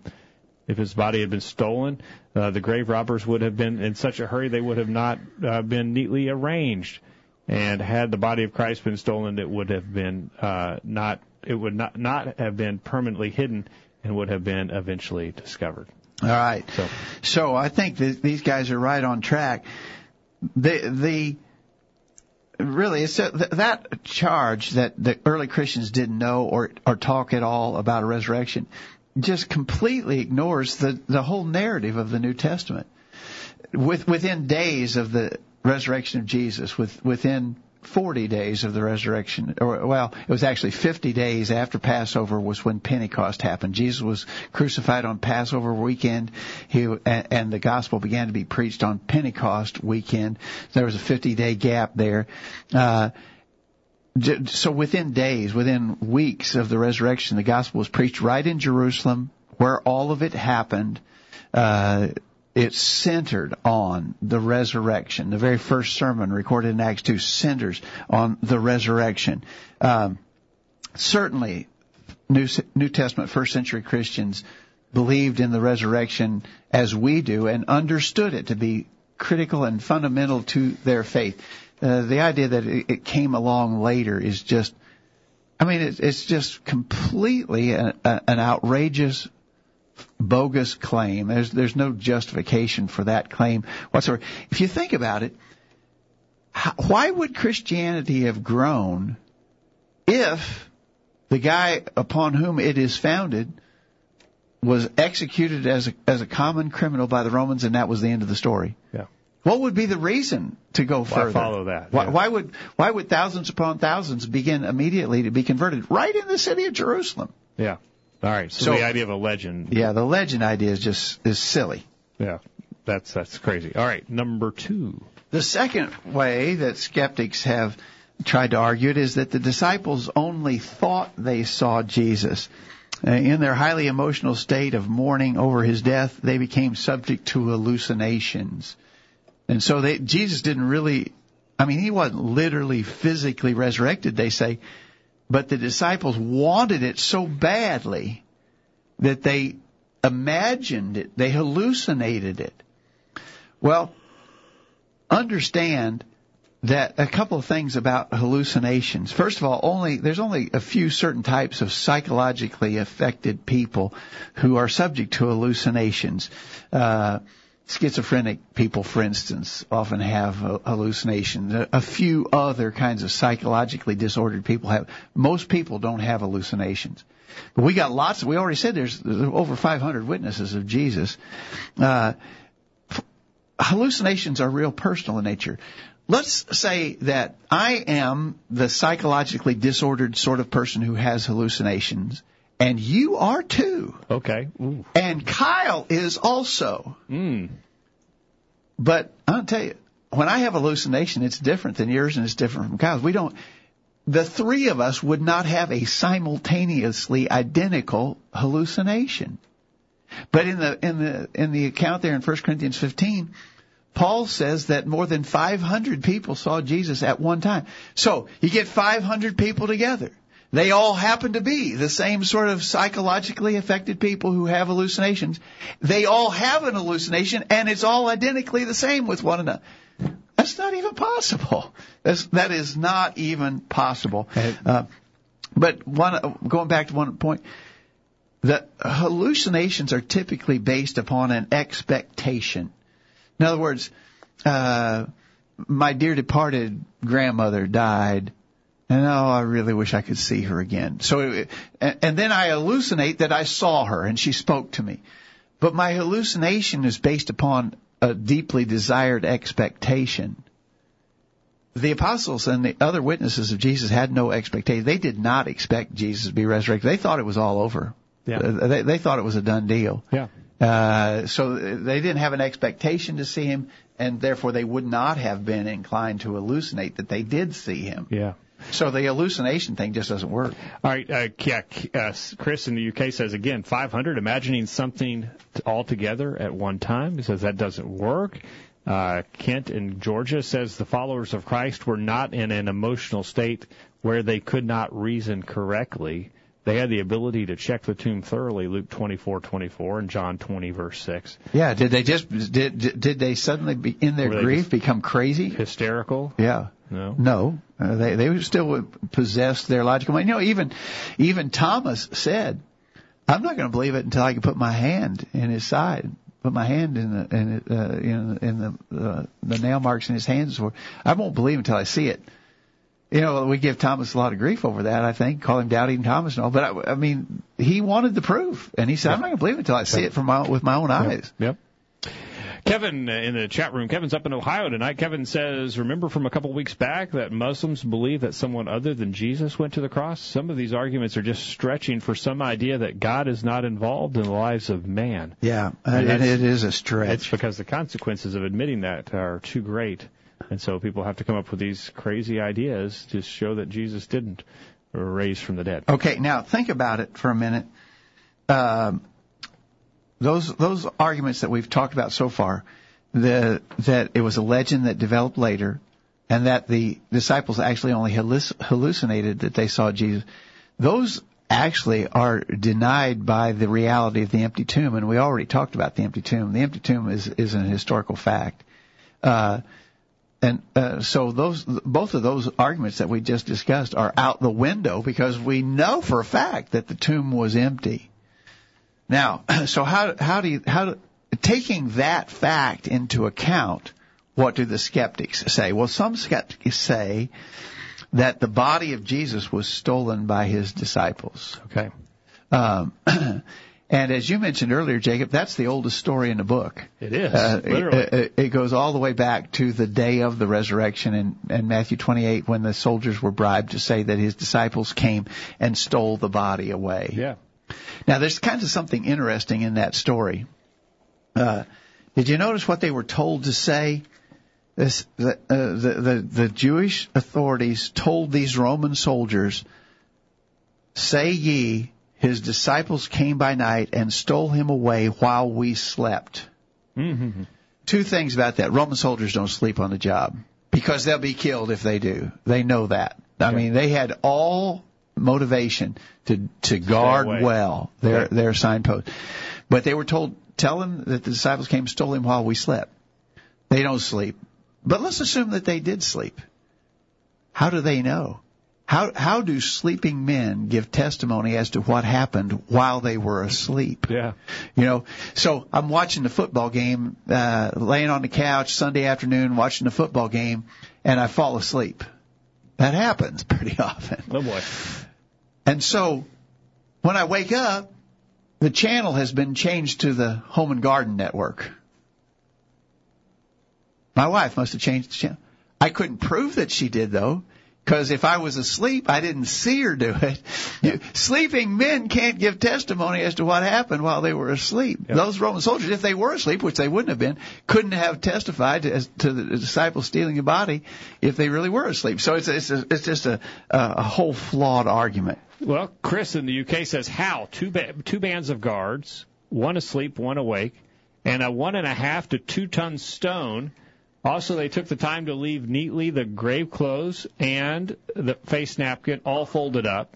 If his body had been stolen, the grave robbers would have been in such a hurry they would have not been neatly arranged. And had the body of Christ been stolen, it would have been not have been permanently hidden, and would have been eventually discovered. All right. So I think these guys are right on track. Really, it's that charge that the early Christians didn't know or talk at all about a resurrection just completely ignores the whole narrative of the New Testament. Within days of the resurrection of Jesus, within 40 days of the resurrection, it was actually 50 days after Passover was when Pentecost happened. Jesus was crucified on Passover weekend, and the gospel began to be preached on Pentecost weekend. There was a 50-day gap there. So within weeks of the resurrection, the gospel was preached right in Jerusalem, where all of it happened. It's centered on the resurrection. The very first sermon recorded in Acts 2 centers on the resurrection. Certainly, New Testament first century Christians believed in the resurrection as we do and understood it to be critical and fundamental to their faith. The idea that it came along later is just, it's just completely an outrageous, bogus claim. There's no justification for that claim whatsoever. If you think about it, why would Christianity have grown if the guy upon whom it is founded was executed as a common criminal by the Romans, and that was the end of the story? Yeah. What would be the reason to go further? Follow that. Yeah. Why would thousands upon thousands begin immediately to be converted right in the city of Jerusalem? Yeah. All right, so the idea of a legend. Yeah, the legend idea is silly. Yeah, that's crazy. All right, number 2. The second way that skeptics have tried to argue it is that the disciples only thought they saw Jesus. In their highly emotional state of mourning over his death, they became subject to hallucinations. And so Jesus didn't really, he wasn't literally physically resurrected, they say. But the disciples wanted it so badly that they imagined it. They hallucinated it. Well, understand that a couple of things about hallucinations. First of all, there's only a few certain types of psychologically affected people who are subject to hallucinations. Schizophrenic people, for instance, often have hallucinations. A few other kinds of psychologically disordered people have. Most people don't have hallucinations. But we got lots. We already said there's over 500 witnesses of Jesus. Hallucinations are real personal in nature. Let's say that I am the psychologically disordered sort of person who has hallucinations. And you are too. Okay. Ooh. And Kyle is also. Mm. But I'll tell you, when I have hallucination, it's different than yours and it's different from Kyle's. The three of us would not have a simultaneously identical hallucination. But in the account there in 1 Corinthians 15, Paul says that more than 500 people saw Jesus at one time. So you get 500 people together. They all happen to be the same sort of psychologically affected people who have hallucinations. They all have an hallucination, and it's all identically the same with one another. That's not even possible. That is not even possible. But going back to one point, the hallucinations are typically based upon an expectation. In other words, my dear departed grandmother died. And I really wish I could see her again. So, and then I hallucinate that I saw her and she spoke to me. But my hallucination is based upon a deeply desired expectation. The apostles and the other witnesses of Jesus had no expectation. They did not expect Jesus to be resurrected. They thought it was all over. Yeah. They thought it was a done deal. Yeah. So they didn't have an expectation to see him, and therefore they would not have been inclined to hallucinate that they did see him. Yeah. So the hallucination thing just doesn't work. All right, Chris in the UK says, again, 500, imagining something all together at one time. He says that doesn't work. Kent in Georgia says the followers of Christ were not in an emotional state where they could not reason correctly. They had the ability to check the tomb thoroughly, Luke 24:24 and John 20, verse 6. Yeah, did they suddenly be in their grief become crazy? Hysterical? Yeah. No. They still possessed their logical mind. You know, even Thomas said, I'm not going to believe it until I can put my hand in his side. Put my hand in the nail marks in his hands. I won't believe until I see it. You know, we give Thomas a lot of grief over that, I think, call him doubting Thomas and all. But, I mean, he wanted the proof. And he said, I'm not going to believe it until I see it with my own eyes. Yep. Kevin in the chat room. Kevin's up in Ohio tonight. Kevin says, remember from a couple weeks back that Muslims believe that someone other than Jesus went to the cross? Some of these arguments are just stretching for some idea that God is not involved in the lives of man. Yeah, and it is a stretch. It's because the consequences of admitting that are too great. And so people have to come up with these crazy ideas to show that Jesus didn't raise from the dead. Okay, now think about it for a minute. Those arguments that we've talked about so far, that it was a legend that developed later, and that the disciples actually only hallucinated that they saw Jesus, those actually are denied by the reality of the empty tomb. And we already talked about the empty tomb. The empty tomb is an historical fact. So both of those arguments that we just discussed are out the window because we know for a fact that the tomb was empty. Now, so how do taking that fact into account, what do the skeptics say? Well, some skeptics say that the body of Jesus was stolen by his disciples. Okay. And as you mentioned earlier, Jacob, that's the oldest story in the book. It is, literally. It goes all the way back to the day of the resurrection in Matthew 28 when the soldiers were bribed to say that his disciples came and stole the body away. Yeah. Now, there's kind of something interesting in that story. Did you notice what they were told to say? The Jewish authorities told these Roman soldiers, say ye, his disciples came by night and stole him away while we slept. Mm-hmm. Two things about that. Roman soldiers don't sleep on the job because they'll be killed if they do. They know that. Okay. I mean, they had all motivation to guard well their signpost. But they were told, tell him that the disciples came and stole him while we slept. They don't sleep. But let's assume that they did sleep. How do they know? How do sleeping men give testimony as to what happened while they were asleep? Yeah. You know, so I'm watching the football game, laying on the couch Sunday afternoon, watching the football game, and I fall asleep. That happens pretty often. Oh, boy. And so when I wake up, the channel has been changed to the Home and Garden Network. My wife must have changed the channel. I couldn't prove that she did, though. Because if I was asleep, I didn't see her do it. Yep. Sleeping men can't give testimony as to what happened while they were asleep. Yep. Those Roman soldiers, if they were asleep, which they wouldn't have been, couldn't have testified to the disciples stealing a body if they really were asleep. So it's just a whole flawed argument. Well, Chris in the UK says, how? Two bands of guards, one asleep, one awake, and a 1.5 to 2-ton stone. Also, they took the time to leave neatly the grave clothes and the face napkin all folded up.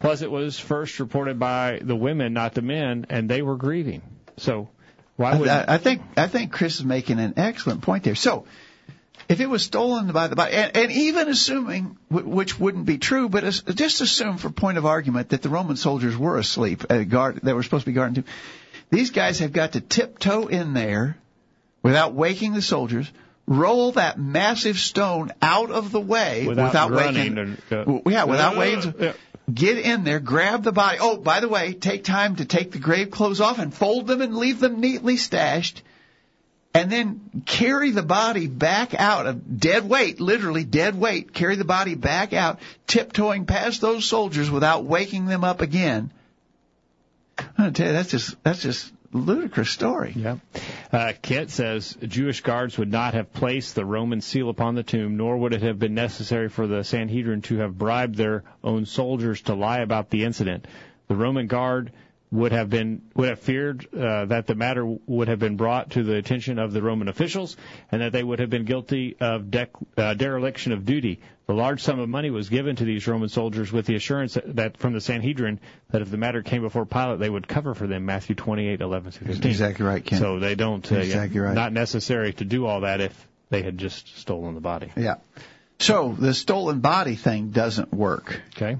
Plus, it was first reported by the women, not the men, and they were grieving. So, why would I think Chris is making an excellent point there. So, if it was stolen by the body, and even assuming, which wouldn't be true, but just assume for point of argument that the Roman soldiers were asleep, they were supposed to be guarding. These guys have got to tiptoe in there without waking the soldiers. Roll that massive stone out of the way without waking. Yeah, without waves. Get in there, grab the body. Oh, by the way, take time to take the grave clothes off and fold them and leave them neatly stashed. And then carry the body back out of dead weight, literally dead weight. Carry the body back out, tiptoeing past those soldiers without waking them up again. I'm going to tell you, that's just a ludicrous story. Yeah. Kit says, Jewish guards would not have placed the Roman seal upon the tomb, nor would it have been necessary for the Sanhedrin to have bribed their own soldiers to lie about the incident. The Roman guard would have feared that the matter would have been brought to the attention of the Roman officials and that they would have been guilty of dereliction of duty. The large sum of money was given to these Roman soldiers with the assurance that from the Sanhedrin that if the matter came before Pilate, they would cover for them, Matthew 28:11-15. Exactly right, Ken. So they don't, exactly right. Not necessary to do all that if they had just stolen the body. Yeah. So the stolen body thing doesn't work. Okay.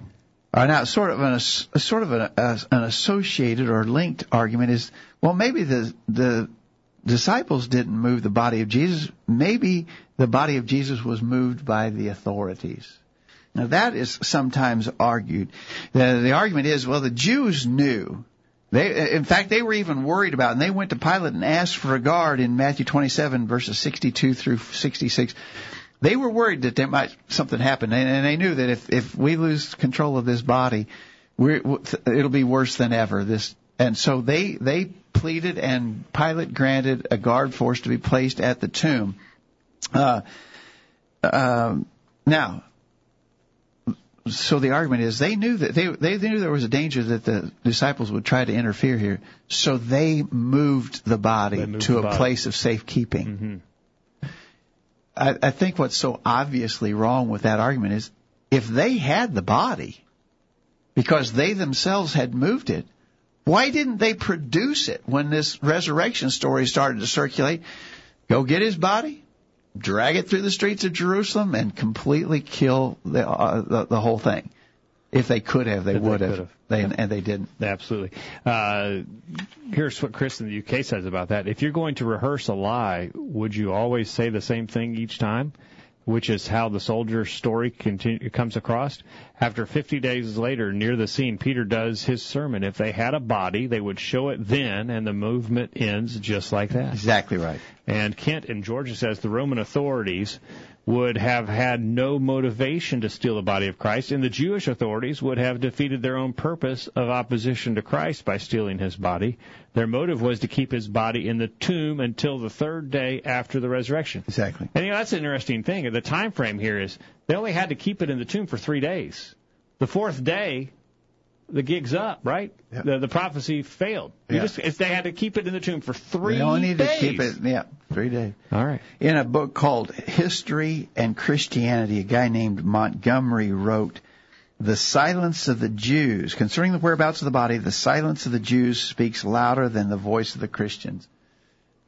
All right, now, sort of an associated or linked argument is, well, maybe the disciples didn't move the body of Jesus. Maybe the body of Jesus was moved by the authorities. Now, that is sometimes argued. The argument is, well, the Jews knew. In fact, they were even worried about it, and they went to Pilate and asked for a guard in Matthew 27, verses 62 through 66. They were worried that there might something happen, and they knew that if we lose control of this body, it'll be worse than ever. And so they pleaded, and Pilate granted a guard force to be placed at the tomb. Now, so the argument is they knew that they knew there was a danger that the disciples would try to interfere here, so they moved the body to a place of safekeeping. Mm-hmm. I think what's so obviously wrong with that argument is if they had the body, because they themselves had moved it, why didn't they produce it when this resurrection story started to circulate? Go get his body, drag it through the streets of Jerusalem, and completely kill the whole thing. If they could have, they would have. And they didn't. Absolutely. Here's what Chris in the UK says about that. If you're going to rehearse a lie, would you always say the same thing each time, which is how the soldier's story comes across? After 50 days later, near the scene, Peter does his sermon. If they had a body, they would show it then, and the movement ends just like that. Exactly right. And Kent in Georgia says the Roman authorities would have had no motivation to steal the body of Christ, and the Jewish authorities would have defeated their own purpose of opposition to Christ by stealing his body. Their motive was to keep his body in the tomb until the third day after the resurrection. Exactly. And, that's an interesting thing. The time frame here is they only had to keep it in the tomb for 3 days. The fourth day, the gig's up, right? Yep. The prophecy failed. Yep. They had to keep it in the tomb for 3 days. They only need to keep it, 3 days. All right. In a book called History and Christianity, a guy named Montgomery wrote, "The silence of the Jews, concerning the whereabouts of the body, the silence of the Jews speaks louder than the voice of the Christians."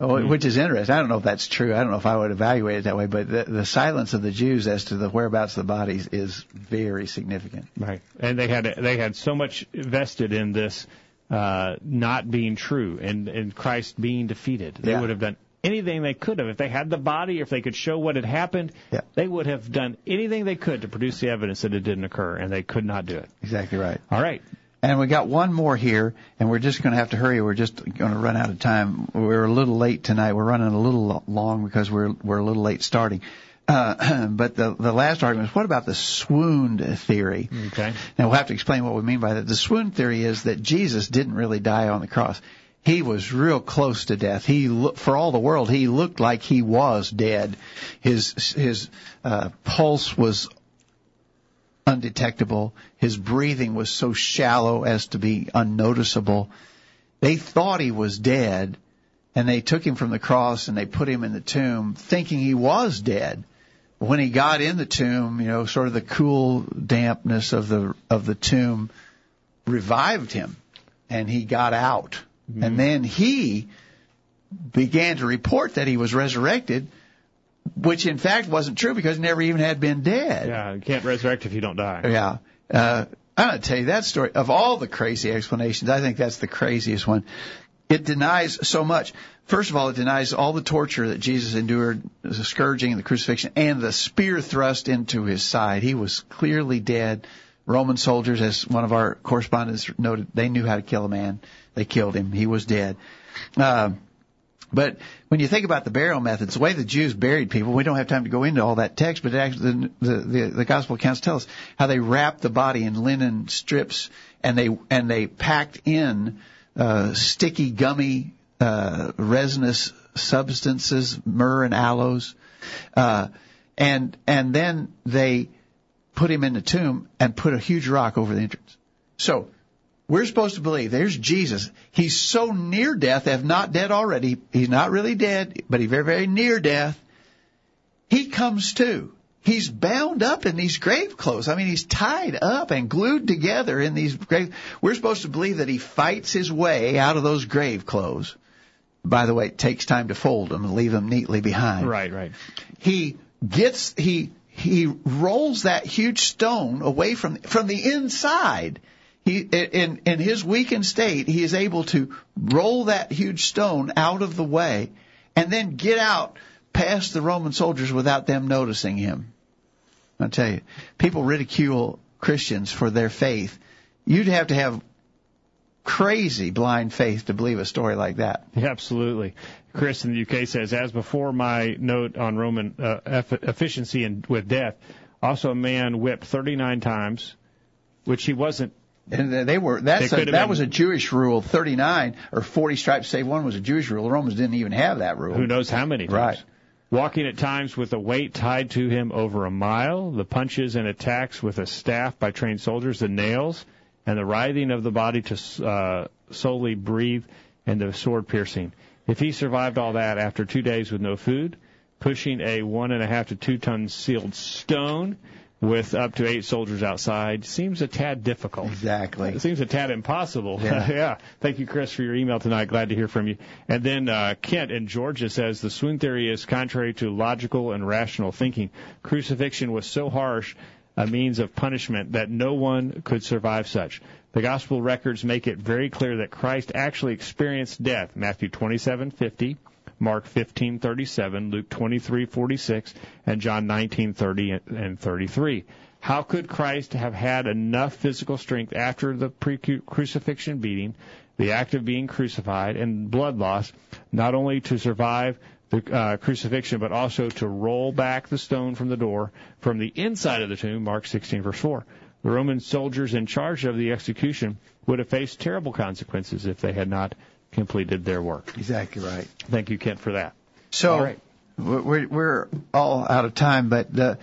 Which is interesting. I don't know if that's true. I don't know if I would evaluate it that way. But the silence of the Jews as to the whereabouts of the bodies is very significant. Right. And they had so much vested in this not being true and Christ being defeated. They would have done anything they could have. If they had the body, if they could show what had happened, they would have done anything they could to produce the evidence that it didn't occur. And they could not do it. Exactly right. All right. And we got one more here, and we're just going to have to hurry. We're just going to run out of time. We're a little late tonight. We're running a little long because we're a little late starting. But the last argument is, what about the swoon theory? Okay. Now, we'll have to explain what we mean by that. The swoon theory is that Jesus didn't really die on the cross. He was real close to death. For all the world, he looked like he was dead. His pulse was undetectable. His breathing was so shallow as to be unnoticeable. They thought he was dead, and they took him from the cross and they put him in the tomb thinking he was dead. When he got in the tomb, sort of the cool dampness of the tomb revived him, and he got out. Mm-hmm. And then he began to report that he was resurrected, which, in fact, wasn't true because never even had been dead. Yeah, you can't resurrect if you don't die. Yeah. I'm going to tell you that story. Of all the crazy explanations, I think that's the craziest one. It denies so much. First of all, it denies all the torture that Jesus endured, the scourging, the crucifixion, and the spear thrust into his side. He was clearly dead, Roman soldiers, as one of our correspondents noted, they knew how to kill a man. They killed him. He was dead. But when you think about the burial methods, the way the Jews buried people, we don't have time to go into all that text, but actually the gospel accounts tell us how they wrapped the body in linen strips, and they packed in sticky, gummy, resinous substances, myrrh and aloes, and then they put him in the tomb and put a huge rock over the entrance. So we're supposed to believe there's Jesus. He's so near death, if not dead already. He's not really dead, but he's very, very near death. He comes to. He's bound up in these grave clothes. I mean, he's tied up and glued together in these grave. We're supposed to believe that he fights his way out of those grave clothes. By the way, it takes time to fold them and leave them neatly behind. Right. He rolls that huge stone away from the inside. He, in his weakened state, he is able to roll that huge stone out of the way and then get out past the Roman soldiers without them noticing him. I'll tell you, people ridicule Christians for their faith. You'd have to have crazy blind faith to believe a story like that. Yeah, absolutely. Chris in the UK says, as before my note on Roman efficiency with death, also a man whipped 39 times, which he wasn't. And they were. That was a Jewish rule. 39 or 40 stripes save one was a Jewish rule. The Romans didn't even have that rule. Who knows how many times? Right. Walking at times with a weight tied to him over a mile, the punches and attacks with a staff by trained soldiers, the nails, and the writhing of the body to solely breathe, and the sword piercing. If he survived all that after 2 days with no food, pushing a 1.5 to 2 ton sealed stone with up to 8 soldiers outside, seems a tad difficult. Exactly. It seems a tad impossible. Yeah. Yeah. Thank you, Chris, for your email tonight. Glad to hear from you. And then Kent in Georgia says, the swoon theory is contrary to logical and rational thinking. Crucifixion was so harsh a means of punishment that no one could survive such. The gospel records make it very clear that Christ actually experienced death. Matthew 27:50, Mark 15:37, Luke 23:46, and John 19:30 and 33. How could Christ have had enough physical strength after the pre-crucifixion beating, the act of being crucified, and blood loss, not only to survive the crucifixion, but also to roll back the stone from the door from the inside of the tomb, Mark 16, verse 4. The Roman soldiers in charge of the execution would have faced terrible consequences if they had not completed their work. Exactly right. Thank you, Kent, for that. So all right. We're all out of time, but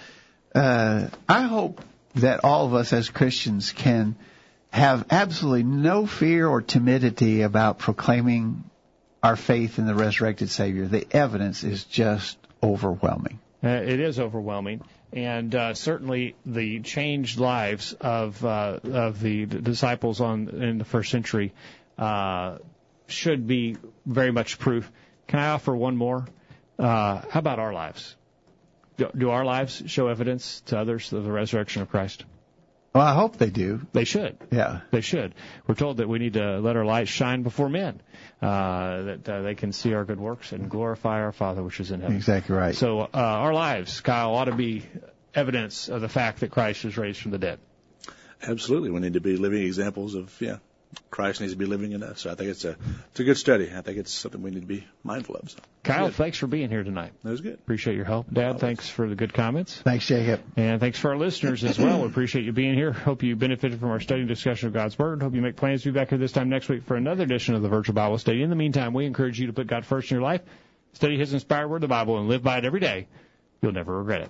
I hope that all of us as Christians can have absolutely no fear or timidity about proclaiming our faith in the resurrected Savior. The evidence is just overwhelming. It is overwhelming, and certainly the changed lives of the disciples in the first century should be very much proof. Can I offer one more? How about our lives? Do our lives show evidence to others of the resurrection of Christ? Well, I hope they do. They should. Yeah. They should. We're told that we need to let our light shine before men, that they can see our good works and glorify our Father which is in heaven. Exactly right. So our lives, Kyle, ought to be evidence of the fact that Christ was raised from the dead. Absolutely. We need to be living examples of, Christ needs to be living in us. So I think it's a good study. I think it's something we need to be mindful of. So. Kyle, thanks for being here tonight. That was good. Appreciate your help. Dad, thanks for the good comments. Thanks, Jacob. And thanks for our listeners as well. We appreciate you being here. Hope you benefited from our study and discussion of God's Word. Hope you make plans to be back here this time next week for another edition of the Virtual Bible Study. In the meantime, we encourage you to put God first in your life, study His inspired Word, the Bible, and live by it every day. You'll never regret it.